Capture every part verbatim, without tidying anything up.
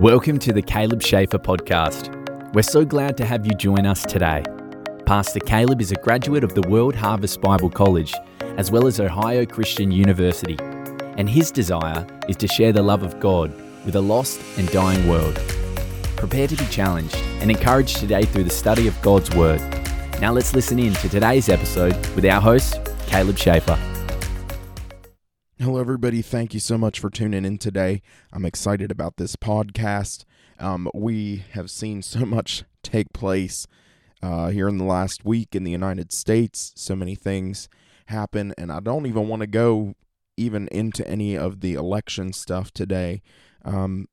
Welcome to the Caleb Schaefer podcast. We're so glad to have you join us today. Pastor Caleb is a graduate of the World Harvest Bible College, as well as Ohio Christian University, and his desire is to share the love of God with a lost and dying world. Prepare to be challenged and encouraged today through the study of God's Word. Now let's listen in to today's episode with our host, Caleb Schaefer. Hello, everybody. Thank you so much for tuning in today. I'm excited about this podcast. Um, we have seen so much take place uh, here in the last week in the United States. So many things happen, and I don't even want to go even into any of the election stuff today. Um,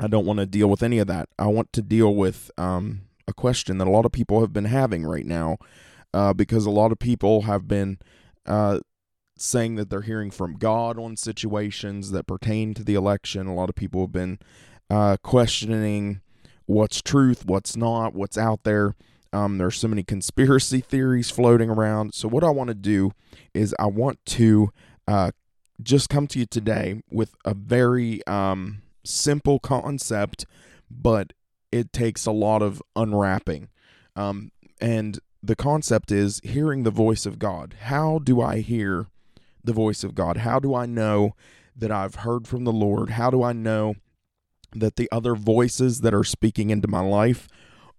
I don't want to deal with any of that. I want to deal with um, a question that a lot of people have been having right now uh, because a lot of people have been... Uh, saying that they're hearing from God on situations that pertain to the election. A lot of people have been uh, questioning what's truth, what's not, what's out there. Um, there's so many conspiracy theories floating around. So what I want to do is I want to uh, just come to you today with a very um, simple concept, but it takes a lot of unwrapping. Um, and the concept is hearing the voice of God. How do I hear the voice of God? How do I know that I've heard from the Lord? How do I know that the other voices that are speaking into my life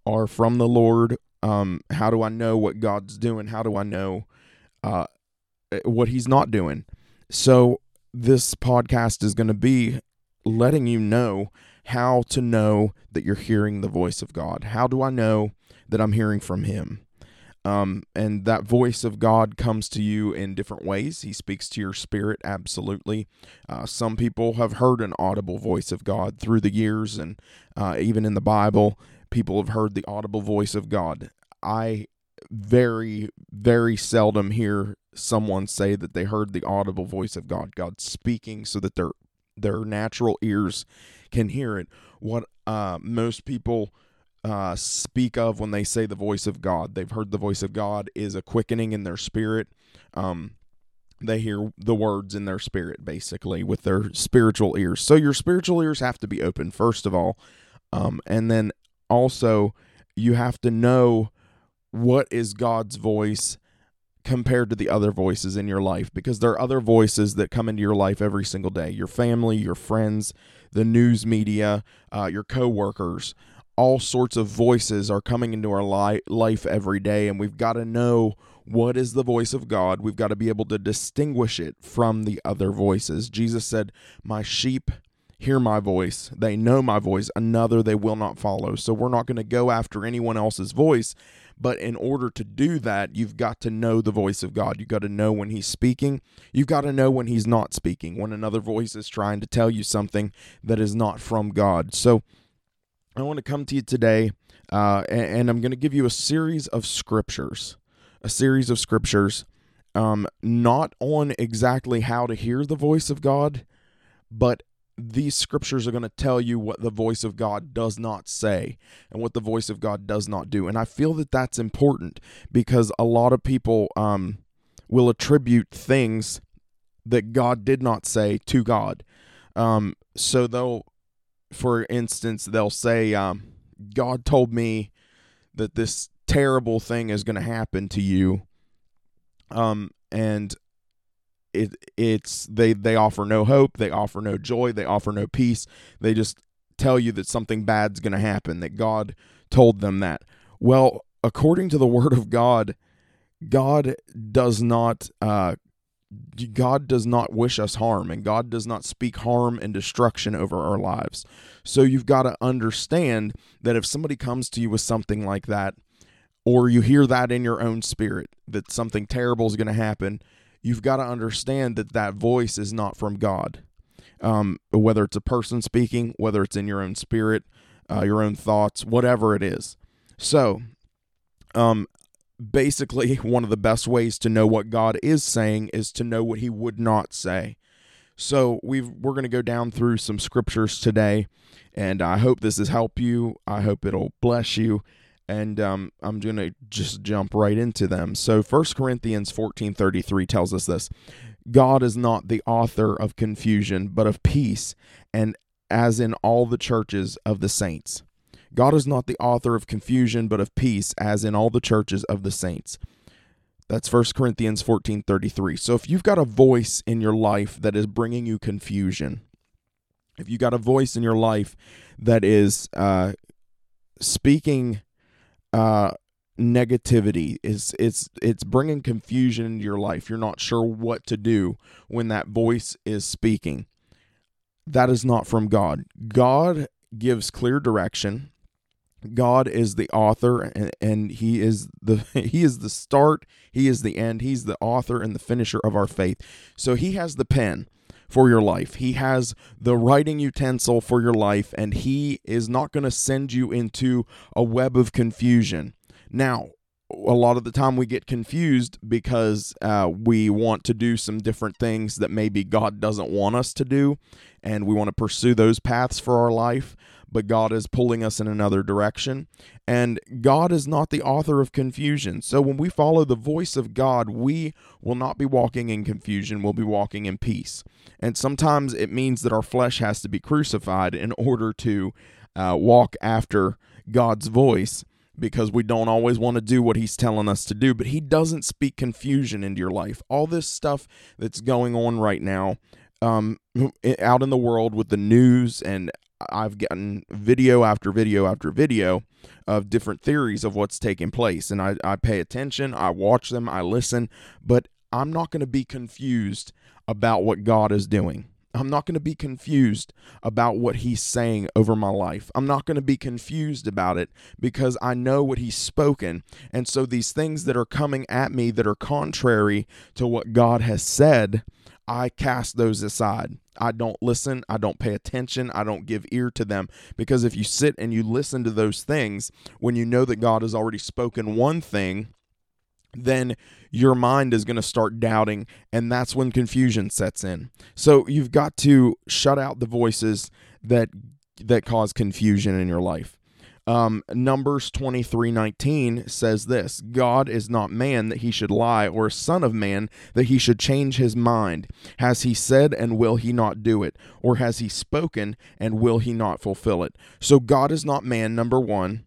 are from the Lord? Um, how do I know what God's doing? How do I know uh, what He's not doing? So this podcast is going to be letting you know how to know that you're hearing the voice of God. How do I know that I'm hearing from Him? Um, and that voice of God comes to you in different ways. He speaks to your spirit, absolutely. Uh, some people have heard an audible voice of God through the years, and uh, even in the Bible, people have heard the audible voice of God. I very, very seldom hear someone say that they heard the audible voice of God, God speaking so that their their natural ears can hear it. What uh, most people Uh, speak of when they say the voice of God. They've heard the voice of God is a quickening in their spirit. Um, they hear the words in their spirit, basically, with their spiritual ears. So your spiritual ears have to be open, first of all. Um, and then also, you have to know what is God's voice compared to the other voices in your life, because there are other voices that come into your life every single day. Your family, your friends, the news media, uh, your coworkers. All sorts of voices are coming into our li- life every day, and we've got to know what is the voice of God. We've got to be able to distinguish it from the other voices. Jesus said, "My sheep hear my voice. They know my voice. Another they will not follow." So we're not going to go after anyone else's voice, but in order to do that, you've got to know the voice of God. You've got to know when He's speaking. You've got to know when He's not speaking, when another voice is trying to tell you something that is not from God. So I want to come to you today, uh, and I'm going to give you a series of scriptures, a series of scriptures, um, not on exactly how to hear the voice of God, but these scriptures are going to tell you what the voice of God does not say and what the voice of God does not do. And I feel that that's important because a lot of people um, will attribute things that God did not say to God. Um, so they'll For instance, they'll say, um, God told me that this terrible thing is going to happen to you. Um, and it it's they, they offer no hope. They offer no joy. They offer no peace. They just tell you that something bad's going to happen, that God told them that. Well, according to the Word of God, God does not uh God does not wish us harm, and God does not speak harm and destruction over our lives. So you've got to understand that if somebody comes to you with something like that, or you hear that in your own spirit, that something terrible is going to happen, you've got to understand that that voice is not from God. Um, whether it's a person speaking, whether it's in your own spirit, uh, your own thoughts, whatever it is. So, um, Basically, one of the best ways to know what God is saying is to know what He would not say. So we've, we're going to go down through some scriptures today, and I hope this has helped you. I hope it'll bless you, and um, I'm going to just jump right into them. So First Corinthians fourteen thirty-three tells us this: God is not the author of confusion, but of peace, and as in all the churches of the saints. God is not the author of confusion, but of peace, as in all the churches of the saints." That's First Corinthians fourteen thirty-three. So if you've got a voice in your life that is bringing you confusion, if you've got a voice in your life that is uh, speaking uh, negativity, it's, it's, it's bringing confusion into your life, you're not sure what to do when that voice is speaking, that is not from God. God gives clear direction. God is the author, and, and he is the he is the start, he is the end, he's the author and the finisher of our faith. So he has the pen for your life. He has the writing utensil for your life, and he is not going to send you into a web of confusion. Now, a lot of the time we get confused because uh, we want to do some different things that maybe God doesn't want us to do, and we want to pursue those paths for our life, but God is pulling us in another direction. And God is not the author of confusion. So when we follow the voice of God, we will not be walking in confusion, we'll be walking in peace. And sometimes it means that our flesh has to be crucified in order to uh, walk after God's voice, because we don't always want to do what he's telling us to do. But he doesn't speak confusion into your life. All this stuff that's going on right now um, out in the world with the news, and I've gotten video after video after video of different theories of what's taking place. And I, I pay attention, I watch them, I listen, but I'm not going to be confused about what God is doing. I'm not going to be confused about what he's saying over my life. I'm not going to be confused about it because I know what he's spoken. And so these things that are coming at me that are contrary to what God has said, I cast those aside. I don't listen. I don't pay attention. I don't give ear to them. Because if you sit and you listen to those things, when you know that God has already spoken one thing, then your mind is going to start doubting, and that's when confusion sets in. So you've got to shut out the voices that that cause confusion in your life. Um, Numbers twenty-three nineteen says this: "God is not man that he should lie, or son of man that he should change his mind. Has he said, and will he not do it? Or has he spoken, and will he not fulfill it?" So God is not man, number one,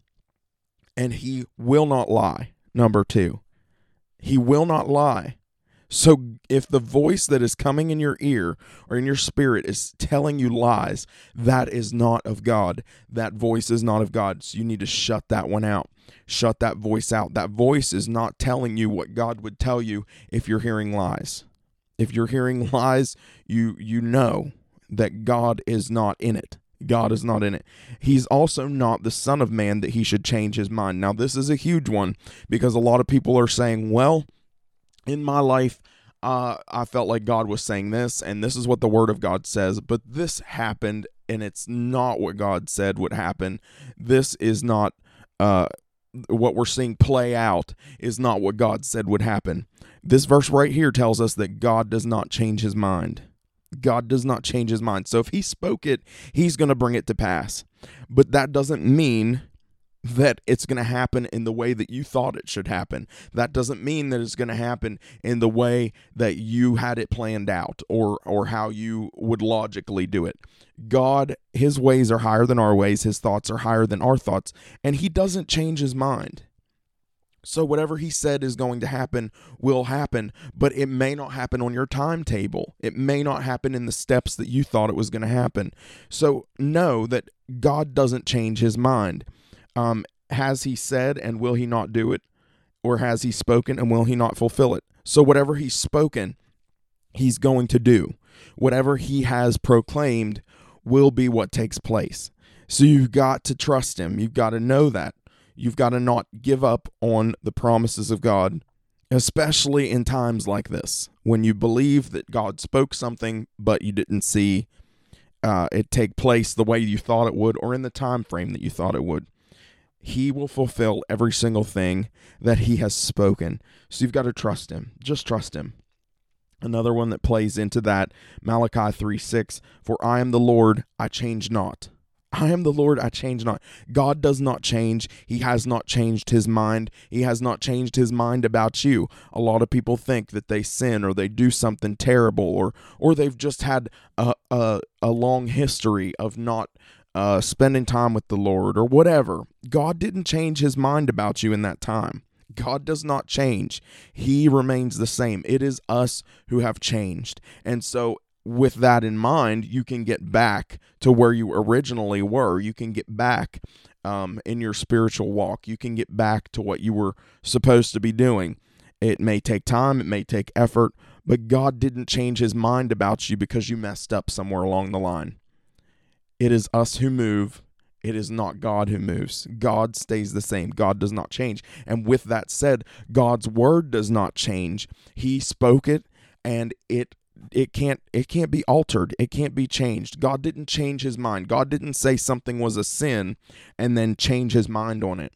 and he will not lie, number two. He will not lie. So if the voice that is coming in your ear or in your spirit is telling you lies, that is not of God. That voice is not of God. So you need to shut that one out. Shut that voice out. That voice is not telling you what God would tell you if you're hearing lies. If you're hearing lies, you you know that God is not in it. God is not in it. He's also not the son of man that he should change his mind. Now, this is a huge one because a lot of people are saying, well, in my life, uh, I felt like God was saying this, and this is what the word of God says, but this happened, and it's not what God said would happen. This is not uh, what we're seeing play out is not what God said would happen. This verse right here tells us that God does not change his mind. God does not change his mind. So if he spoke it, he's going to bring it to pass. But that doesn't mean that it's going to happen in the way that you thought it should happen. That doesn't mean that it's going to happen in the way that you had it planned out or or how you would logically do it. God, his ways are higher than our ways. His thoughts are higher than our thoughts. And he doesn't change his mind. So whatever he said is going to happen will happen, but it may not happen on your timetable. It may not happen in the steps that you thought it was going to happen. So know that God doesn't change his mind. Um, has he said, and will he not do it? Or has he spoken, and will he not fulfill it? So whatever he's spoken, he's going to do. Whatever he has proclaimed will be what takes place. So you've got to trust him. You've got to know that. You've got to not give up on the promises of God, especially in times like this, when you believe that God spoke something, but you didn't see uh, it take place the way you thought it would or in the time frame that you thought it would. He will fulfill every single thing that he has spoken. So you've got to trust him. Just trust him. Another one that plays into that, Malachi three six, "For I am the Lord, I change not. I am the Lord, I change not. God does not change. He has not changed his mind. He has not changed his mind about you. A lot of people think that they sin or they do something terrible or or they've just had a a, a long history of not uh, spending time with the Lord or whatever. God didn't change his mind about you in that time. God does not change. He remains the same. It is us who have changed. And so with that in mind, you can get back to where you originally were. You can get back um, in your spiritual walk. You can get back to what you were supposed to be doing. It may take time. It may take effort. But God didn't change his mind about you because you messed up somewhere along the line. It is us who move. It is not God who moves. God stays the same. God does not change. And with that said, God's word does not change. He spoke it, and it It can't it can't be altered. It can't be changed. God didn't change his mind. God didn't say something was a sin and then change his mind on it.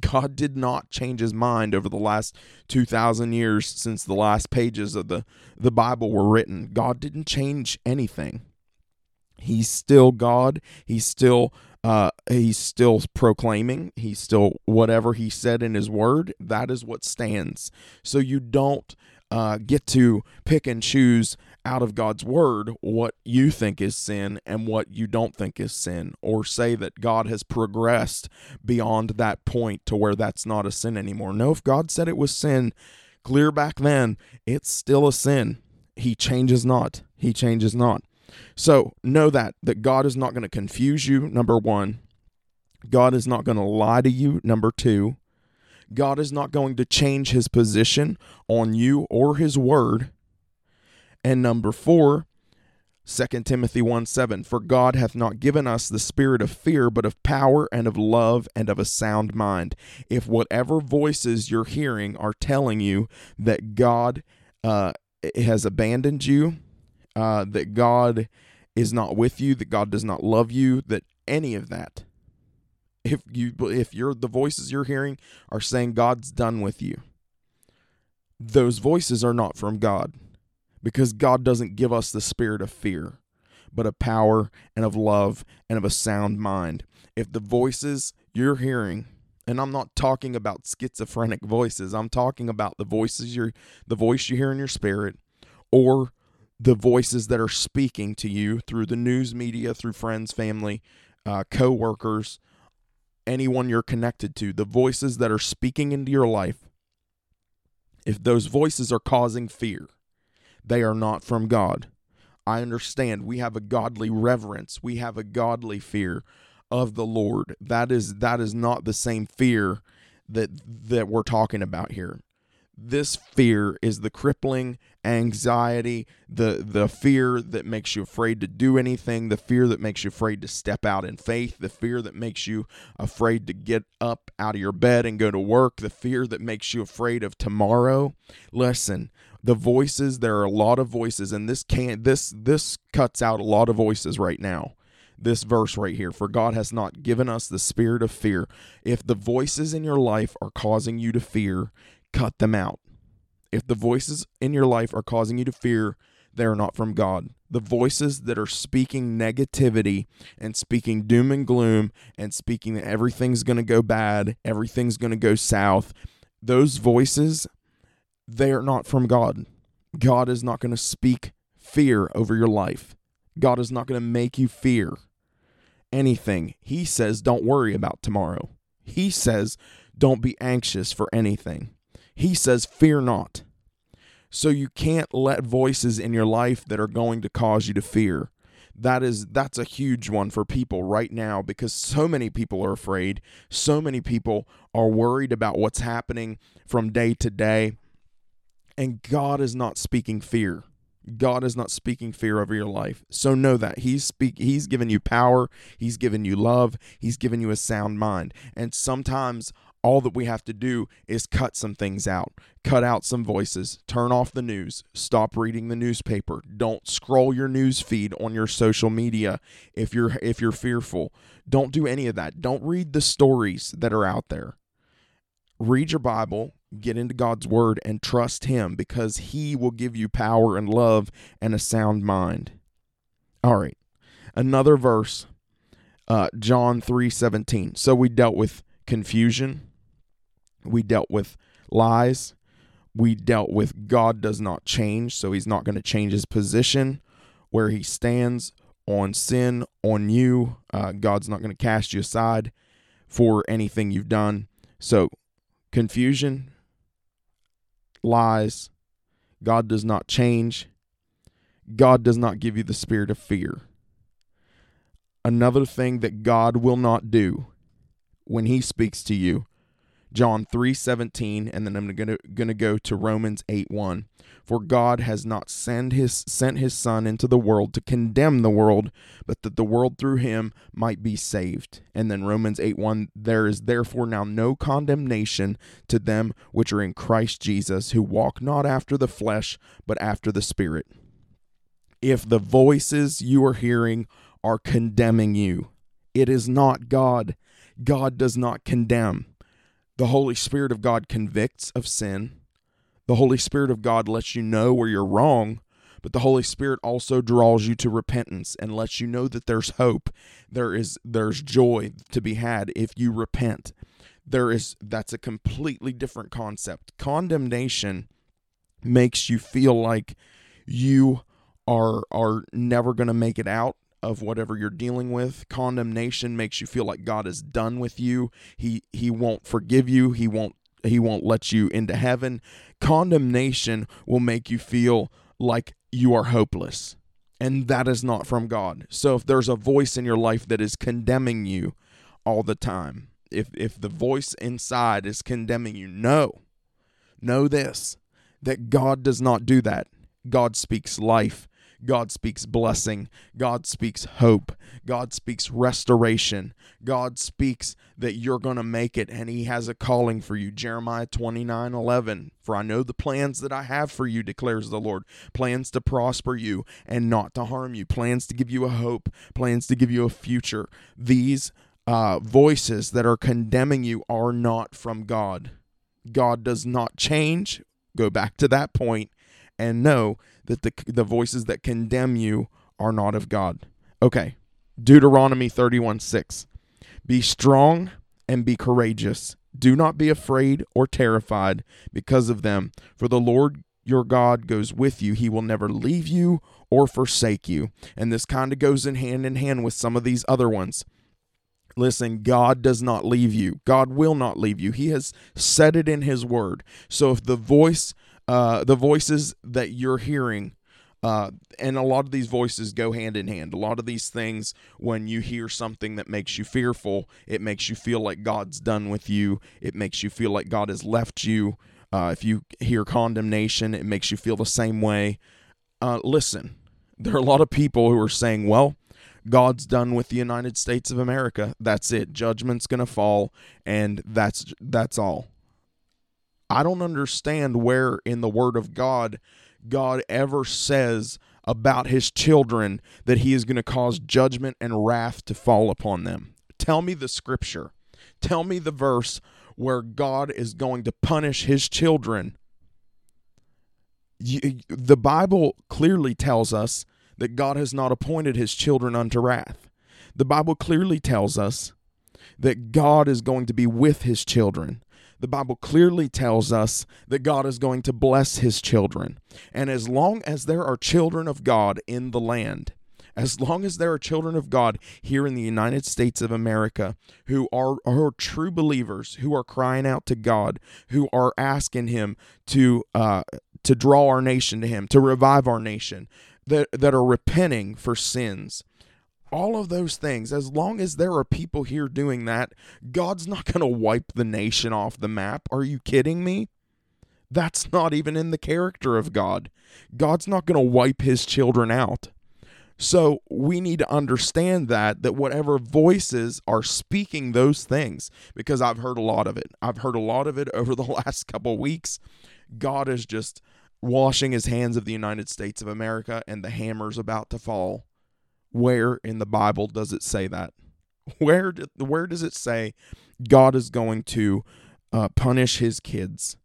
God did not change his mind over the last two thousand years since the last pages of the, the Bible were written. God didn't change anything. He's still God. He's still uh, he's still proclaiming. He's still whatever he said in his word. That is what stands. So you don't Uh, get to pick and choose out of God's word what you think is sin and what you don't think is sin, or say that God has progressed beyond that point to where that's not a sin anymore. No, if God said it was sin clear back then, it's still a sin. He changes not. He changes not. So know that, that God is not going to confuse you, number one. God is not going to lie to you, number two. God is not going to change his position on you or his word. And number four, Second Timothy one seven, for God hath not given us the spirit of fear, but of power and of love and of a sound mind. If whatever voices you're hearing are telling you that God uh, has abandoned you, uh, that God is not with you, that God does not love you, that any of that, If you, if you're, the voices you're hearing are saying God's done with you, those voices are not from God, because God doesn't give us the spirit of fear, but of power and of love and of a sound mind. If the voices you're hearing, and I'm not talking about schizophrenic voices, I'm talking about the voices you're, the voice you hear in your spirit, or the voices that are speaking to you through the news media, through friends, family, uh, co-workers, anyone you're connected to, the voices that are speaking into your life, if those voices are causing fear, they are not from God. I understand we have a godly reverence. We have a godly fear of the Lord. That is that is not the same fear that that we're talking about here. This fear is the crippling anxiety, the the fear that makes you afraid to do anything, the fear that makes you afraid to step out in faith, the fear that makes you afraid to get up out of your bed and go to work, the fear that makes you afraid of tomorrow. Listen, the voices, there are a lot of voices, and this can't, this this cuts out a lot of voices right now. This verse right here, for God has not given us the spirit of fear. If the voices in your life are causing you to fear, cut them out. If the voices in your life are causing you to fear, they are not from God. The voices that are speaking negativity and speaking doom and gloom and speaking that everything's going to go bad, everything's going to go south, those voices, they are not from God. God is not going to speak fear over your life. God is not going to make you fear anything. He says, don't worry about tomorrow. He says, don't be anxious for anything. He says, fear not. So you can't let voices in your life that are going to cause you to fear. That is, that's a huge one for people right now, because so many people are afraid. So many people are worried about what's happening from day to day. And God is not speaking fear. God is not speaking fear over your life. So know that. He's speak, He's given you power. He's given you love. He's given you a sound mind. And sometimes all that we have to do is cut some things out, cut out some voices, turn off the news, stop reading the newspaper, don't scroll your news feed on your social media if you're if you're fearful. Don't do any of that. Don't read the stories that are out there. Read your Bible, get into God's word, and trust him, because he will give you power and love and a sound mind. All right, another verse. uh, John three seventeen. So we dealt with confusion. We dealt with lies. We dealt with God does not change, so he's not going to change his position where he stands on sin, on you. Uh, God's not going to cast you aside for anything you've done. So confusion, lies, God does not change. God does not give you the spirit of fear. Another thing that God will not do when he speaks to you, John three seventeen, and then I'm going to going to go to Romans eight one. For God has not sent his sent his son into the world to condemn the world, but that the world through him might be saved. And then Romans eight one, there is therefore now no condemnation to them which are in Christ Jesus, who walk not after the flesh, but after the Spirit. If the voices you are hearing are condemning you, it is not God. God does not condemn. The Holy Spirit of God convicts of sin. The Holy Spirit of God lets you know where you're wrong, but the Holy Spirit also draws you to repentance and lets you know that there's hope. There is there's joy to be had if you repent. There is that's a completely different concept. Condemnation makes you feel like you are are never going to make it out of whatever you're dealing with. Condemnation makes you feel like God is done with you. He he won't forgive you. He won't he won't let you into heaven. Condemnation will make you feel like you are hopeless, and that is not from God. So if there's a voice in your life that is condemning you all the time, if if the voice inside is condemning you, know, know this, that God does not do that. God speaks life. God speaks blessing. God speaks hope. God speaks restoration. God speaks that you're going to make it, and he has a calling for you. Jeremiah twenty-nine eleven. For I know the plans that I have for you, declares the Lord. Plans to prosper you and not to harm you. Plans to give you a hope. Plans to give you a future. These uh, voices that are condemning you are not from God. God does not change. Go back to that point. And know that the the voices that condemn you are not of God. Okay, Deuteronomy thirty-one six. Be strong and be courageous. Do not be afraid or terrified because of them. For the Lord your God goes with you. He will never leave you or forsake you. And this kind of goes in hand in hand with some of these other ones. Listen, God does not leave you. God will not leave you. He has said it in his word. So if the voice... Uh, the voices that you're hearing, uh, and a lot of these voices go hand in hand. A lot of these things, when you hear something that makes you fearful, it makes you feel like God's done with you. It makes you feel like God has left you. Uh, if you hear condemnation, it makes you feel the same way. Uh, listen, there are a lot of people who are saying, well, God's done with the United States of America. That's it. Judgment's going to fall, and that's that's all. I don't understand where in the Word of God, God ever says about his children that he is going to cause judgment and wrath to fall upon them. Tell me the scripture. Tell me the verse where God is going to punish his children. You, the Bible clearly tells us that God has not appointed his children unto wrath. The Bible clearly tells us that God is going to be with his children. The Bible clearly tells us that God is going to bless his children. And as long as there are children of God in the land, as long as there are children of God here in the United States of America who are, are true believers, who are crying out to God, who are asking him to uh, to draw our nation to him, to revive our nation, that, that are repenting for sins, all of those things, as long as there are people here doing that, God's not going to wipe the nation off the map. Are you kidding me? That's not even in the character of God. God's not going to wipe his children out. So we need to understand that, that whatever voices are speaking those things, because I've heard a lot of it. I've heard a lot of it over the last couple of weeks. God is just washing his hands of the United States of America, and the hammer's about to fall. Where in the Bible does it say that? Where do, where does it say God is going to uh, punish his kids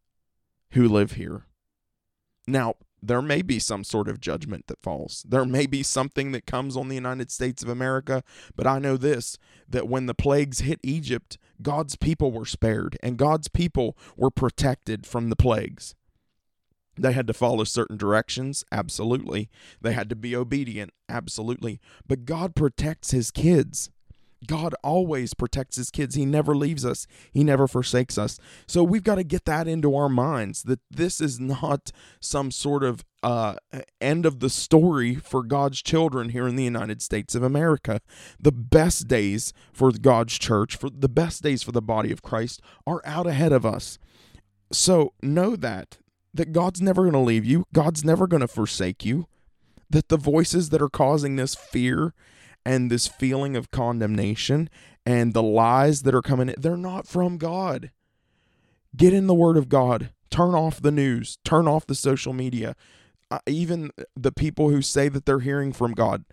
who live here? Now, there may be some sort of judgment that falls. There may be something that comes on the United States of America, but I know this, that when the plagues hit Egypt, God's people were spared, and God's people were protected from the plagues. They had to follow certain directions, absolutely. They had to be obedient, absolutely. But God protects his kids. God always protects his kids. He never leaves us. He never forsakes us. So we've got to get that into our minds, that this is not some sort of uh, end of the story for God's children here in the United States of America. The best days for God's church, for the best days for the body of Christ are out ahead of us. So know that, that God's never going to leave you. God's never going to forsake you. That the voices that are causing this fear and this feeling of condemnation and the lies that are coming in, they're not from God. Get in the Word of God. Turn off the news. Turn off the social media. Uh, even the people who say that they're hearing from God,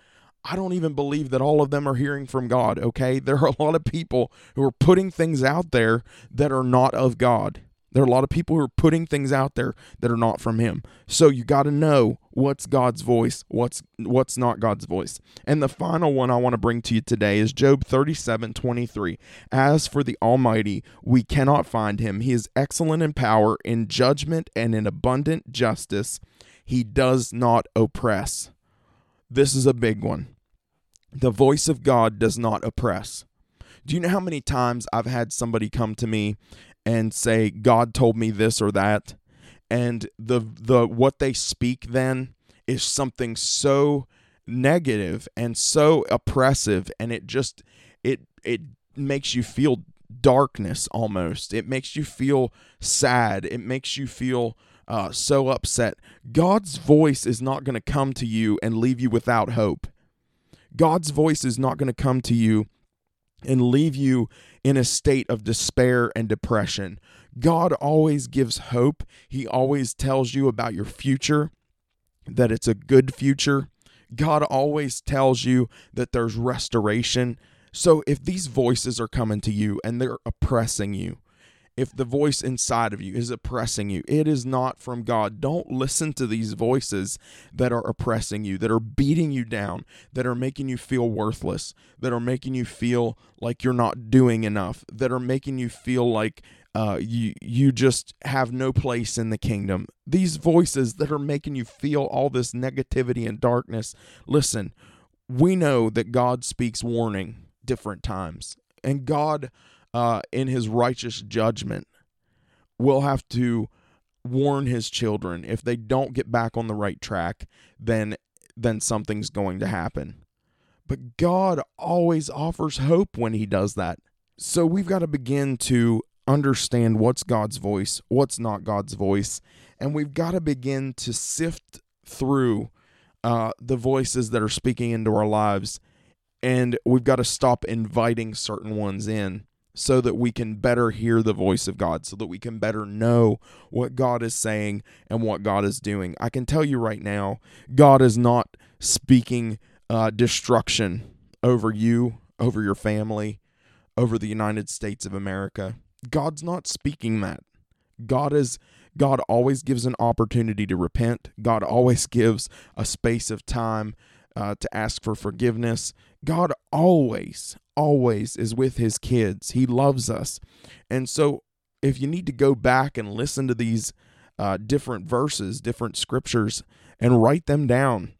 I don't even believe that all of them are hearing from God, okay? There are a lot of people who are putting things out there that are not of God. There are a lot of people who are putting things out there that are not from him. So you got to know what's God's voice, what's what's not God's voice. And the final one I want to bring to you today is Job thirty-seven twenty-three. As for the Almighty, we cannot find him. He is excellent in power, in judgment, and in abundant justice. He does not oppress. This is a big one. The voice of God does not oppress. Do you know how many times I've had somebody come to me and say, God told me this or that, and the the what they speak then is something so negative and so oppressive, and it just, it it makes you feel darkness almost. It makes you feel sad. It makes you feel uh, so upset. God's voice is not going to come to you and leave you without hope. God's voice is not going to come to you and leave you in a state of despair and depression. God always gives hope. He always tells you about your future, that it's a good future. God always tells you that there's restoration. So if these voices are coming to you and they're oppressing you, if the voice inside of you is oppressing you, it is not from God. Don't listen to these voices that are oppressing you, that are beating you down, that are making you feel worthless, that are making you feel like you're not doing enough, that are making you feel like uh, you, you just have no place in the kingdom. These voices that are making you feel all this negativity and darkness. Listen, we know that God speaks warning different times, and God Uh, in his righteous judgment, will have to warn his children. If they don't get back on the right track, then then something's going to happen. But God always offers hope when he does that. So we've got to begin to understand what's God's voice, what's not God's voice, and we've got to begin to sift through uh, the voices that are speaking into our lives, and we've got to stop inviting certain ones in, so that we can better hear the voice of God, so that we can better know what God is saying and what God is doing. I can tell you right now, God is not speaking uh, destruction over you, over your family, over the United States of America. God's not speaking that. God is God always gives an opportunity to repent. God always gives a space of time uh, to ask for forgiveness. God always, always is with his kids. He loves us. And so if you need to go back and listen to these uh, different verses, different scriptures, and write them down.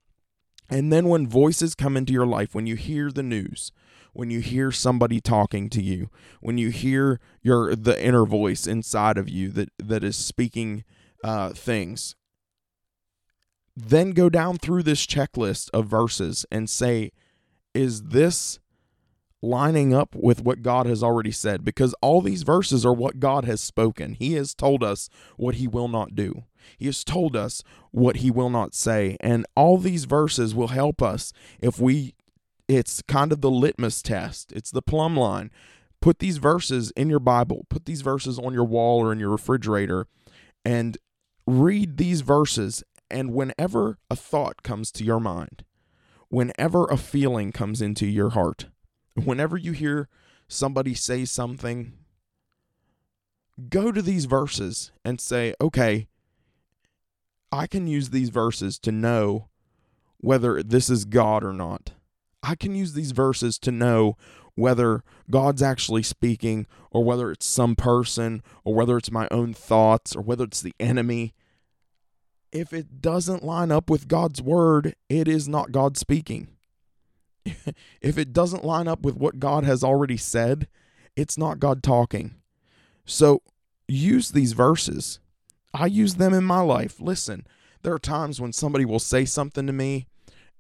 And then when voices come into your life, when you hear the news, when you hear somebody talking to you, when you hear your the inner voice inside of you that, that is speaking uh, things, then go down through this checklist of verses and say, is this lining up with what God has already said? Because all these verses are what God has spoken. He has told us what he will not do. He has told us what he will not say. And all these verses will help us if we, it's kind of the litmus test. It's the plumb line. Put these verses in your Bible. Put these verses on your wall or in your refrigerator and read these verses. And whenever a thought comes to your mind, whenever a feeling comes into your heart, whenever you hear somebody say something, go to these verses and say, okay, I can use these verses to know whether this is God or not. I can use these verses to know whether God's actually speaking, or whether it's some person, or whether it's my own thoughts, or whether it's the enemy. If it doesn't line up with God's word, it is not God speaking. If it doesn't line up with what God has already said, it's not God talking. So use these verses. I use them in my life. Listen, there are times when somebody will say something to me,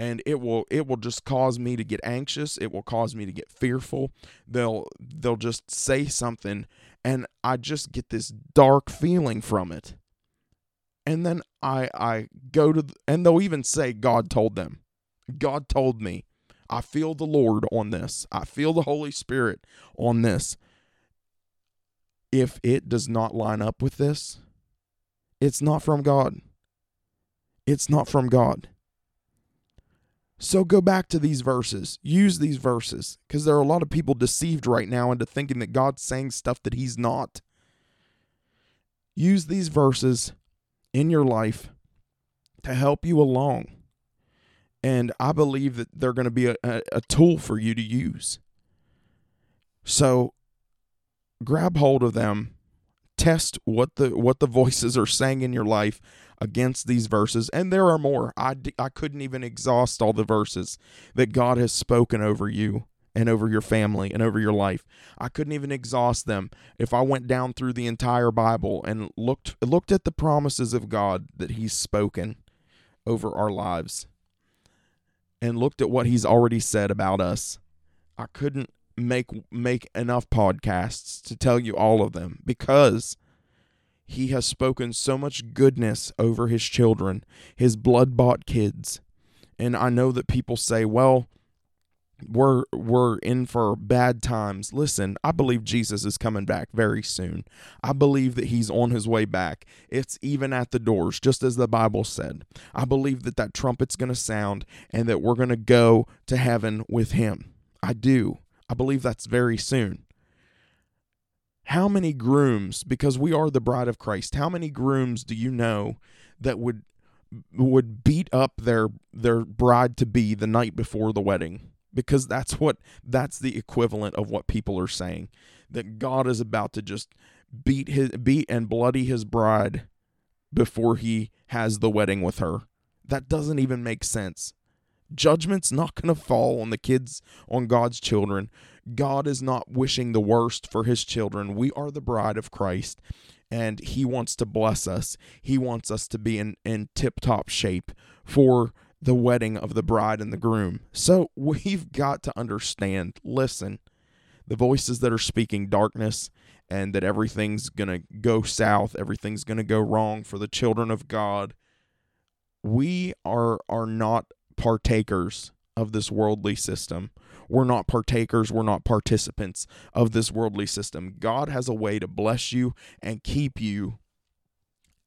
and it will it will just cause me to get anxious. It will cause me to get fearful. They'll they'll just say something, and I just get this dark feeling from it. And then I I go to, and they'll even say, God told them. God told me. I feel the Lord on this. I feel the Holy Spirit on this. If it does not line up with this, it's not from God. It's not from God. So go back to these verses. Use these verses, because there are a lot of people deceived right now into thinking that God's saying stuff that he's not. Use these verses in your life to help you along. And I believe that they're going to be a, a, a tool for you to use. So grab hold of them. Test what the what the voices are saying in your life against these verses. And there are more. I, d- I couldn't even exhaust all the verses that God has spoken over you and over your family and over your life. I couldn't even exhaust them if I went down through the entire Bible and looked looked at the promises of God that he's spoken over our lives, and looked at what he's already said about us. I couldn't make make enough podcasts to tell you all of them, because he has spoken so much goodness over his children, his blood-bought kids. And I know that people say, well, we're we're in for bad times. Listen, I believe Jesus is coming back very soon. I believe that he's on his way back. It's even at the doors, just as the Bible said. I believe that that trumpet's going to sound, and that we're going to go to heaven with him. I do. I believe that's very soon. How many grooms, because we are the bride of Christ, how many grooms do you know that would would beat up their their bride-to-be the night before the wedding? Because that's what that's the equivalent of what people are saying, that God is about to just beat his beat and bloody his bride before he has the wedding with her. That doesn't even make sense. Judgment's not going to fall on the kids, on God's children. God is not wishing the worst for his children. We are the bride of Christ, and he wants to bless us. He wants us to be in, in tip-top shape for the wedding of the bride and the groom. So we've got to understand, listen, the voices that are speaking darkness, and that everything's going to go south, everything's going to go wrong for the children of God. We are are not partakers of this worldly system. We're not partakers, we're not participants of this worldly system. God has a way to bless you and keep you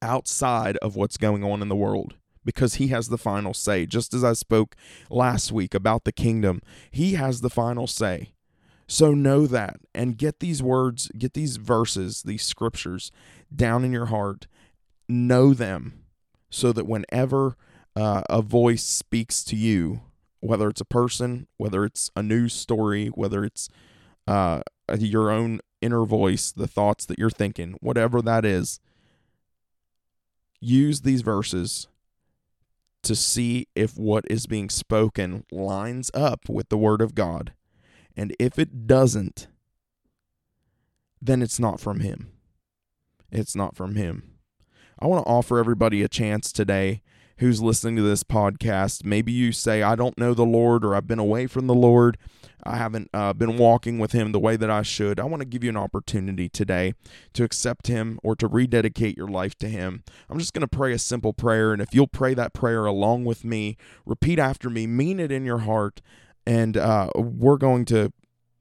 outside of what's going on in the world, because he has the final say. Just as I spoke last week about the kingdom, he has the final say. So know that, and get these words, get these verses, these scriptures down in your heart. Know them, so that whenever uh, a voice speaks to you, whether it's a person, whether it's a news story, whether it's uh, your own inner voice, the thoughts that you're thinking, whatever that is, use these verses to see if what is being spoken lines up with the word of God. And if it doesn't, then it's not from him. It's not from him. I want to offer everybody a chance today who's listening to this podcast. Maybe you say, I don't know the Lord, or I've been away from the Lord. I haven't uh, been walking with him the way that I should. I want to give you an opportunity today to accept him, or to rededicate your life to him. I'm just going to pray a simple prayer, and if you'll pray that prayer along with me, repeat after me, mean it in your heart, and uh, we're going to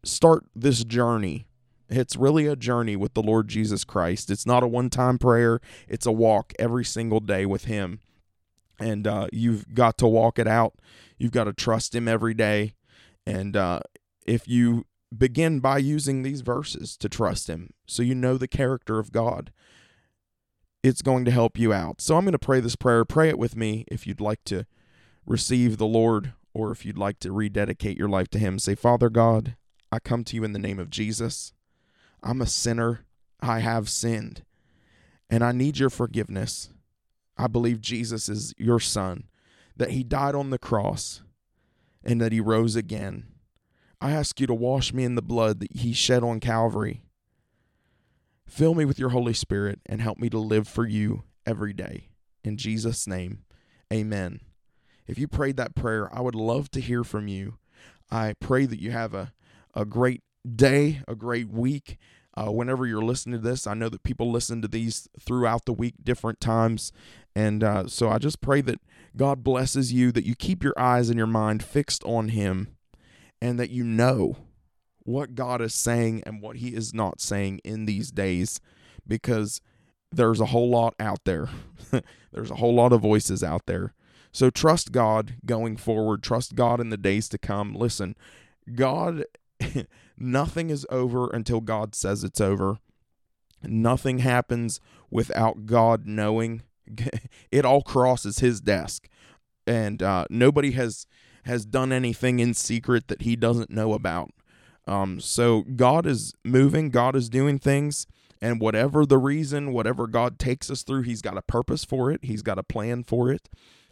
start this journey. It's really a journey with the Lord Jesus Christ. It's not a one-time prayer. It's a walk every single day with him, and uh, you've got to walk it out. You've got to trust him every day. And uh, if you begin by using these verses to trust him, so you know the character of God, it's going to help you out. So I'm going to pray this prayer. Pray it with me if you'd like to receive the Lord or if you'd like to rededicate your life to him. Say, Father God, I come to you in the name of Jesus. I'm a sinner. I have sinned, and I need your forgiveness. I believe Jesus is your son, that he died on the cross and that he rose again. I ask you to wash me in the blood that he shed on Calvary. Fill me with your Holy Spirit and help me to live for you every day. In Jesus' name, amen. If you prayed that prayer, I would love to hear from you. I pray that you have a, a great day, a great week. Uh, whenever you're listening to this, I know that people listen to these throughout the week, different times. And uh, so I just pray that God blesses you, that you keep your eyes and your mind fixed on him, and that you know what God is saying and what he is not saying in these days, because there's a whole lot out there. There's a whole lot of voices out there. So trust God going forward. Trust God in the days to come. Listen, God... Nothing is over until God says it's over. Nothing happens without God knowing. It all crosses his desk. And uh, nobody has, has done anything in secret that he doesn't know about. Um, so God is moving. God is doing things. And whatever the reason, whatever God takes us through, he's got a purpose for it. He's got a plan for it.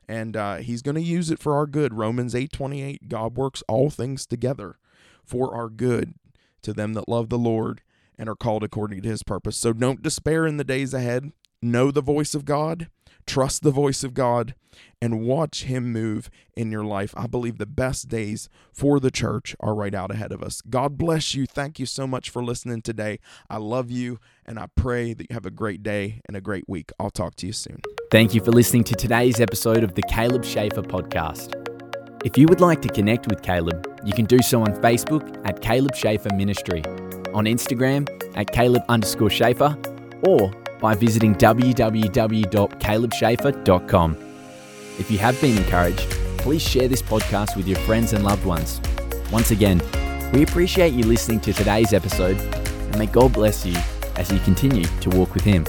And uh, he's going to use it for our good. Romans eight twenty-eight, God works all things together for our good, to them that love the Lord and are called according to his purpose. So don't despair in the days ahead. Know the voice of God, trust the voice of God, and watch him move in your life. I believe the best days for the church are right out ahead of us. God bless you. Thank you so much for listening today. I love you, and I pray that you have a great day and a great week. I'll talk to you soon. Thank you for listening to today's episode of the Caleb Schaefer Podcast. If you would like to connect with Caleb, you can do so on Facebook at Caleb Schaefer Ministry, on Instagram at Caleb underscore Schaefer, or by visiting w w w dot caleb schaefer dot com. If you have been encouraged, please share this podcast with your friends and loved ones. Once again, we appreciate you listening to today's episode, and may God bless you as you continue to walk with him.